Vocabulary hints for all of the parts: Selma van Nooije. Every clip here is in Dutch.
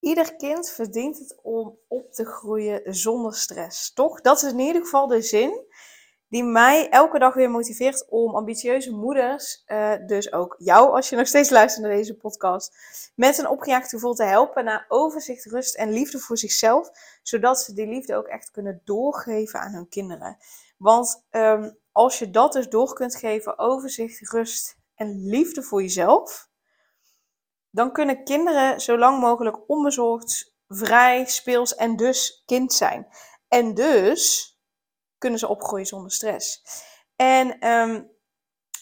Ieder kind verdient het om op te groeien zonder stress, toch? Dat is in ieder geval de zin die mij elke dag weer motiveert om ambitieuze moeders, dus ook jou als je nog steeds luistert naar deze podcast, met een opgejaagd gevoel te helpen naar overzicht, rust en liefde voor zichzelf, zodat ze die liefde ook echt kunnen doorgeven aan hun kinderen. Want als je dat dus door kunt geven, overzicht, rust en liefde voor jezelf, dan kunnen kinderen zo lang mogelijk onbezorgd, vrij, speels en dus kind zijn. En dus kunnen ze opgroeien zonder stress. En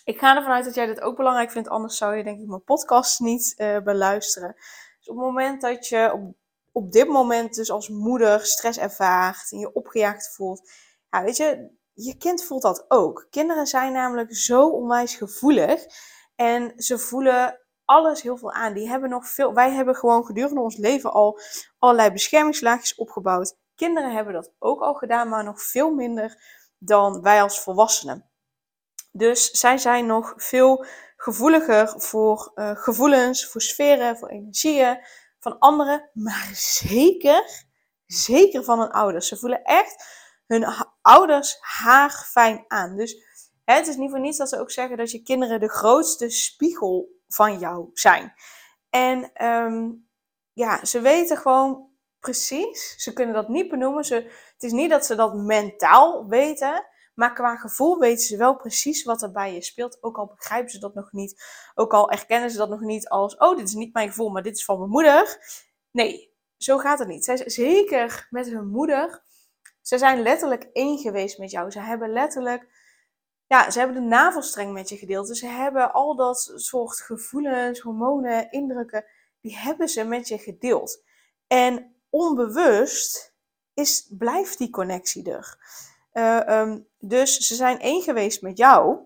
ik ga ervan uit dat jij dit ook belangrijk vindt, anders zou je denk ik mijn podcast niet beluisteren. Dus op het moment dat je op dit moment dus als moeder stress ervaart en je opgejaagd voelt, ja, weet je, je kind voelt dat ook. Kinderen zijn namelijk zo onwijs gevoelig en ze voelen alles heel veel aan. Die hebben nog veel. Wij hebben gewoon gedurende ons leven al allerlei beschermingslaagjes opgebouwd. Kinderen hebben dat ook al gedaan, maar nog veel minder dan wij als volwassenen. Dus zij zijn nog veel gevoeliger voor gevoelens, voor sferen, voor energieën van anderen. Maar zeker van hun ouders. Ze voelen echt hun ouders haarfijn aan. Dus het is niet voor niets dat ze ook zeggen dat je kinderen de grootste spiegel van jou zijn. En ja, ze weten gewoon precies, ze kunnen dat niet benoemen. Het is niet dat ze dat mentaal weten, maar qua gevoel weten ze wel precies wat er bij je speelt. Ook al begrijpen ze dat nog niet, ook al erkennen ze dat nog niet als, oh, dit is niet mijn gevoel, maar dit is van mijn moeder. Nee, zo gaat het niet. Zeker met hun moeder, ze zijn letterlijk één geweest met jou. Ze hebben letterlijk, ja, ze hebben de navelstreng met je gedeeld. Dus ze hebben al dat soort gevoelens, hormonen, indrukken, die hebben ze met je gedeeld. En onbewust blijft die connectie er. Dus ze zijn één geweest met jou.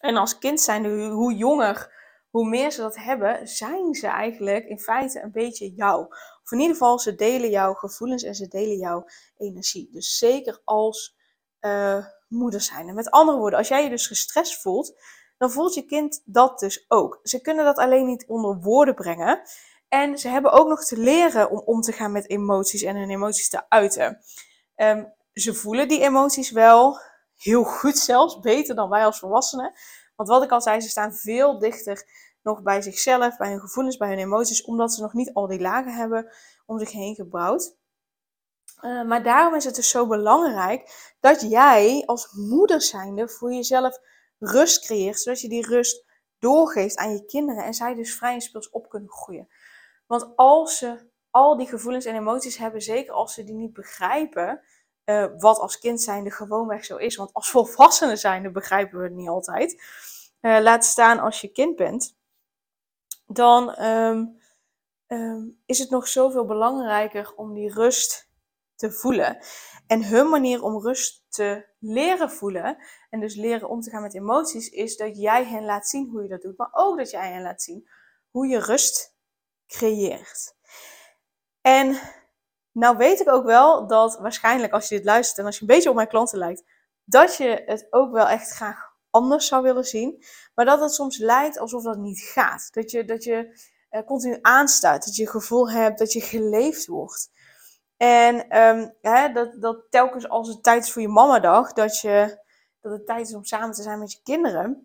En als kind zijnde, hoe jonger, hoe meer ze dat hebben, zijn ze eigenlijk in feite een beetje jou. Of in ieder geval, ze delen jouw gevoelens en ze delen jouw energie. Dus zeker als moeder zijnde. Met andere woorden, als jij je dus gestrest voelt, dan voelt je kind dat dus ook. Ze kunnen dat alleen niet onder woorden brengen. En ze hebben ook nog te leren om te gaan met emoties en hun emoties te uiten. Ze voelen die emoties wel heel goed zelfs, beter dan wij als volwassenen. Want wat ik al zei, ze staan veel dichter nog bij zichzelf, bij hun gevoelens, bij hun emoties, omdat ze nog niet al die lagen hebben om zich heen gebouwd. Maar daarom is het dus zo belangrijk dat jij als moeder zijnde voor jezelf rust creëert, zodat je die rust doorgeeft aan je kinderen en zij dus vrij en speels op kunnen groeien. Want als ze al die gevoelens en emoties hebben, zeker als ze die niet begrijpen, wat als kind zijnde gewoonweg zo is, want als volwassenen zijnde begrijpen we het niet altijd, laat staan als je kind bent, dan is het nog zoveel belangrijker om die rust te voelen. En hun manier om rust te leren voelen en dus leren om te gaan met emoties is dat jij hen laat zien hoe je dat doet, maar ook dat jij hen laat zien hoe je rust creëert. En nou weet ik ook wel dat waarschijnlijk als je dit luistert en als je een beetje op mijn klanten lijkt, dat je het ook wel echt graag anders zou willen zien, maar dat het soms lijkt alsof dat niet gaat. Dat je continu aanstuit, dat je het gevoel hebt dat je geleefd wordt. En dat telkens als het tijd is voor je mamadag, dat het tijd is om samen te zijn met je kinderen.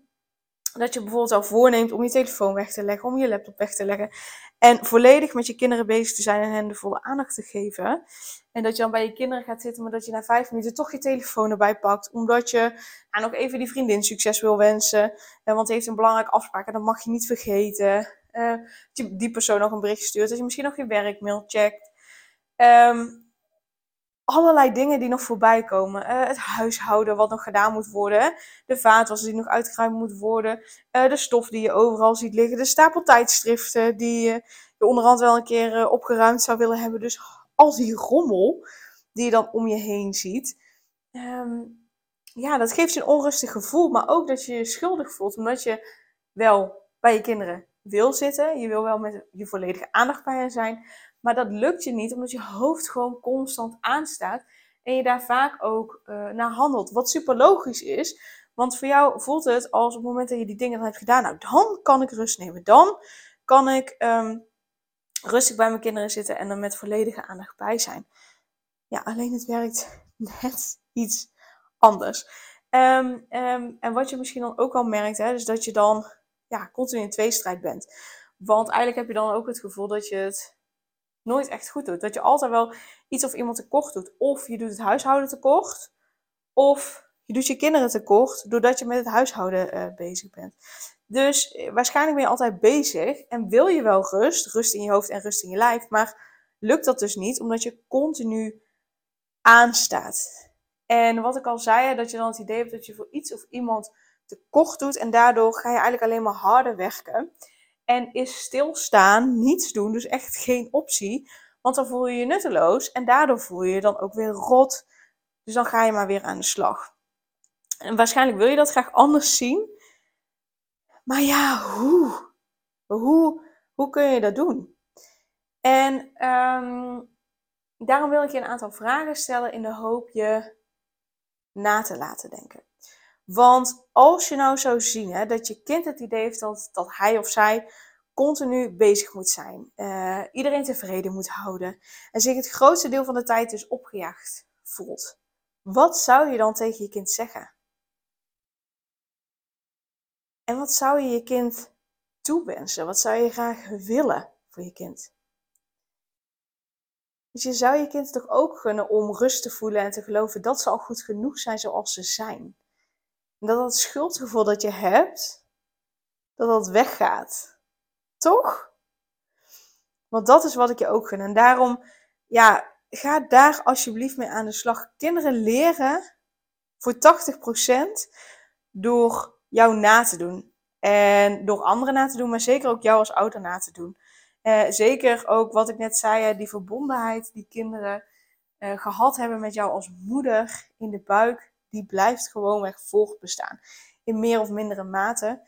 Dat je bijvoorbeeld al voorneemt om je telefoon weg te leggen, om je laptop weg te leggen. En volledig met je kinderen bezig te zijn en hen de volle aandacht te geven. En dat je dan bij je kinderen gaat zitten, maar dat je na 5 minuten toch je telefoon erbij pakt. Omdat je nog even die vriendin succes wil wensen. Want die heeft een belangrijke afspraak en dat mag je niet vergeten. Dat je die persoon nog een berichtje stuurt, dat je misschien nog je werkmail checkt. Allerlei dingen die nog voorbij komen. Het huishouden wat nog gedaan moet worden. De vaatwas die nog uitgeruimd moet worden. De stof die je overal ziet liggen. De stapel tijdschriften die je onderhand wel een keer opgeruimd zou willen hebben. Dus al die rommel die je dan om je heen ziet. Ja, dat geeft je een onrustig gevoel, maar ook dat je je schuldig voelt, omdat je wel bij je kinderen wil zitten. Je wil wel met je volledige aandacht bij hen zijn, maar dat lukt je niet, omdat je hoofd gewoon constant aanstaat en je daar vaak ook naar handelt. Wat super logisch is, want voor jou voelt het als op het moment dat je die dingen dan hebt gedaan, nou dan kan ik rust nemen, dan kan ik rustig bij mijn kinderen zitten en er met volledige aandacht bij zijn. Ja, alleen het werkt net iets anders. En wat je misschien dan ook al merkt, hè, is dat je dan continu in tweestrijd bent. Want eigenlijk heb je dan ook het gevoel dat je het nooit echt goed doet. Dat je altijd wel iets of iemand tekort doet. Of je doet het huishouden tekort, of je doet je kinderen tekort, doordat je met het huishouden bezig bent. Dus waarschijnlijk ben je altijd bezig en wil je wel rust. Rust in je hoofd en rust in je lijf. Maar lukt dat dus niet, omdat je continu aanstaat. En wat ik al zei, dat je dan het idee hebt dat je voor iets of iemand tekort doet. En daardoor ga je eigenlijk alleen maar harder werken. En is stilstaan, niets doen, dus echt geen optie. Want dan voel je je nutteloos en daardoor voel je je dan ook weer rot. Dus dan ga je maar weer aan de slag. En waarschijnlijk wil je dat graag anders zien. Maar ja, hoe kun je dat doen? En daarom wil ik je een aantal vragen stellen in de hoop je na te laten denken. Want als je nou zou zien, hè, dat je kind het idee heeft dat hij of zij continu bezig moet zijn. Iedereen tevreden moet houden. En zich het grootste deel van de tijd dus opgejaagd voelt. Wat zou je dan tegen je kind zeggen? En wat zou je je kind toewensen? Wat zou je graag willen voor je kind? Dus je zou je kind toch ook gunnen om rust te voelen en te geloven dat ze al goed genoeg zijn zoals ze zijn. En dat dat schuldgevoel dat je hebt, dat weggaat. Toch? Want dat is wat ik je ook gun. En daarom, ja, ga daar alsjeblieft mee aan de slag. Kinderen leren voor 80% door jou na te doen. En door anderen na te doen, maar zeker ook jou als ouder na te doen. Zeker ook wat ik net zei, die verbondenheid die kinderen gehad hebben met jou als moeder in de buik, die blijft gewoonweg voortbestaan. In meer of mindere mate.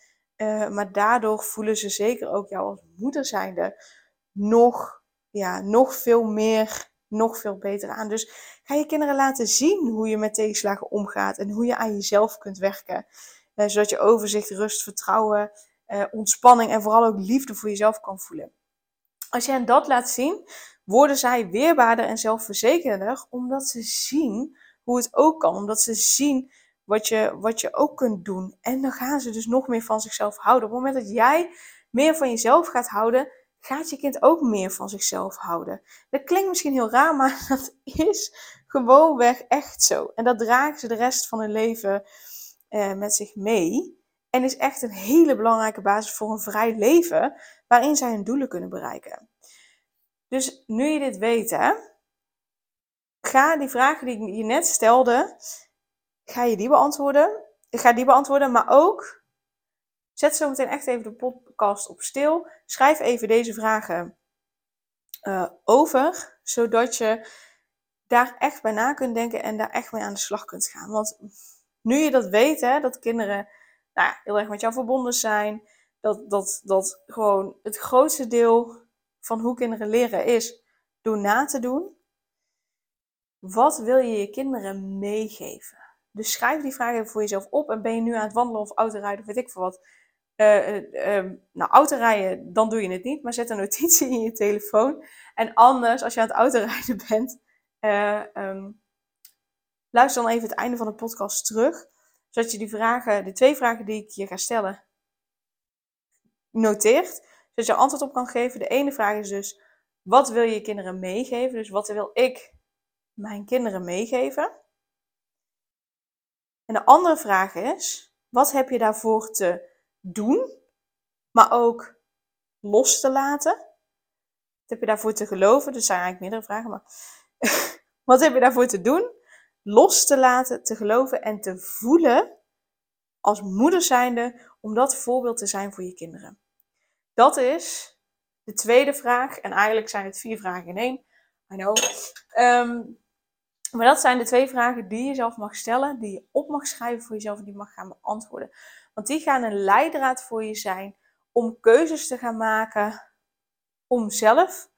Maar daardoor voelen ze zeker ook jou als moeder zijnde nog veel meer, nog veel beter aan. Dus ga je kinderen laten zien hoe je met tegenslagen omgaat en hoe je aan jezelf kunt werken. Zodat je overzicht, rust, vertrouwen, ontspanning en vooral ook liefde voor jezelf kan voelen. Als je hen dat laat zien, worden zij weerbaarder en zelfverzekerder, omdat ze zien hoe het ook kan. Omdat ze zien wat je ook kunt doen. En dan gaan ze dus nog meer van zichzelf houden. Op het moment dat jij meer van jezelf gaat houden, gaat je kind ook meer van zichzelf houden. Dat klinkt misschien heel raar, maar dat is gewoonweg echt zo. En dat dragen ze de rest van hun leven met zich mee. En is echt een hele belangrijke basis voor een vrij leven, waarin zij hun doelen kunnen bereiken. Dus nu je dit weet, hè, ga die vragen die ik je net stelde, ga die beantwoorden, maar ook zet zo meteen echt even de podcast op stil. Schrijf even deze vragen over, zodat je daar echt bij na kunt denken en daar echt mee aan de slag kunt gaan. Want nu je dat weet, hè, dat kinderen heel erg met jou verbonden zijn, dat gewoon het grootste deel van hoe kinderen leren is door na te doen. Wat wil je je kinderen meegeven? Dus schrijf die vraag even voor jezelf op. En ben je nu aan het wandelen of autorijden of weet ik veel wat. Autorijden, dan doe je het niet. Maar zet een notitie in je telefoon. En anders, als je aan het autorijden bent, luister dan even het einde van de podcast terug. Zodat je de twee vragen die ik je ga stellen, noteert. Zodat je antwoord op kan geven. De ene vraag is dus, wat wil je je kinderen meegeven? Dus wat wil ik mijn kinderen meegeven? En de andere vraag is, wat heb je daarvoor te doen, maar ook los te laten? Wat heb je daarvoor te geloven? Dus zijn eigenlijk meerdere vragen, maar wat heb je daarvoor te doen, los te laten, te geloven en te voelen als moeder zijnde, om dat voorbeeld te zijn voor je kinderen? Dat is de tweede vraag en eigenlijk zijn het 4 vragen in één. I know. Maar dat zijn de twee vragen die je zelf mag stellen, die je op mag schrijven voor jezelf en die je mag gaan beantwoorden. Want die gaan een leidraad voor je zijn om keuzes te gaan maken, om zelf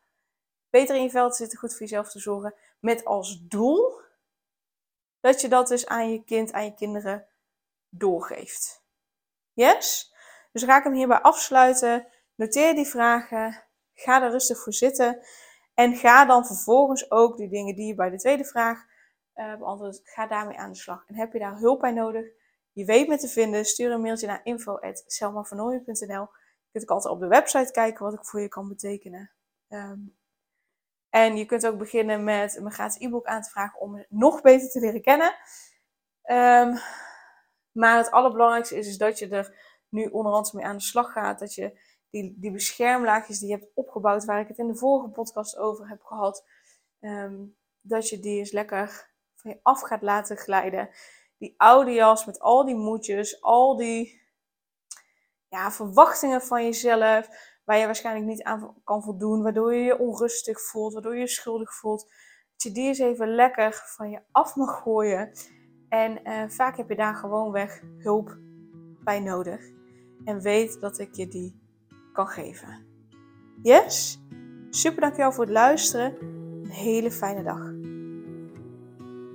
beter in je vel te zitten, goed voor jezelf te zorgen, met als doel dat je dat dus aan je kind, aan je kinderen doorgeeft. Yes? Dus ga ik hem hierbij afsluiten. Noteer die vragen. Ga er rustig voor zitten. En ga dan vervolgens ook die dingen die je bij de tweede vraag beantwoordt, ga daarmee aan de slag. En heb je daar hulp bij nodig? Je weet me te vinden. Stuur een mailtje naar info@selmavannooije.nl. Je kunt ook altijd op de website kijken wat ik voor je kan betekenen. En je kunt ook beginnen met mijn gratis e-book aan te vragen om het nog beter te leren kennen. Maar het allerbelangrijkste is dat je er nu onderhand mee aan de slag gaat. Dat je die beschermlaagjes die je hebt opgebouwd, waar ik het in de vorige podcast over heb gehad, dat je die eens lekker van je af gaat laten glijden. Die oude jas met al die moedjes, al die verwachtingen van jezelf, waar je waarschijnlijk niet aan kan voldoen, waardoor je je onrustig voelt, waardoor je je schuldig voelt. Dat je die eens even lekker van je af mag gooien. En vaak heb je daar gewoonweg hulp bij nodig. En weet dat ik je die kan geven. Yes? Super dankjewel voor het luisteren. Een hele fijne dag.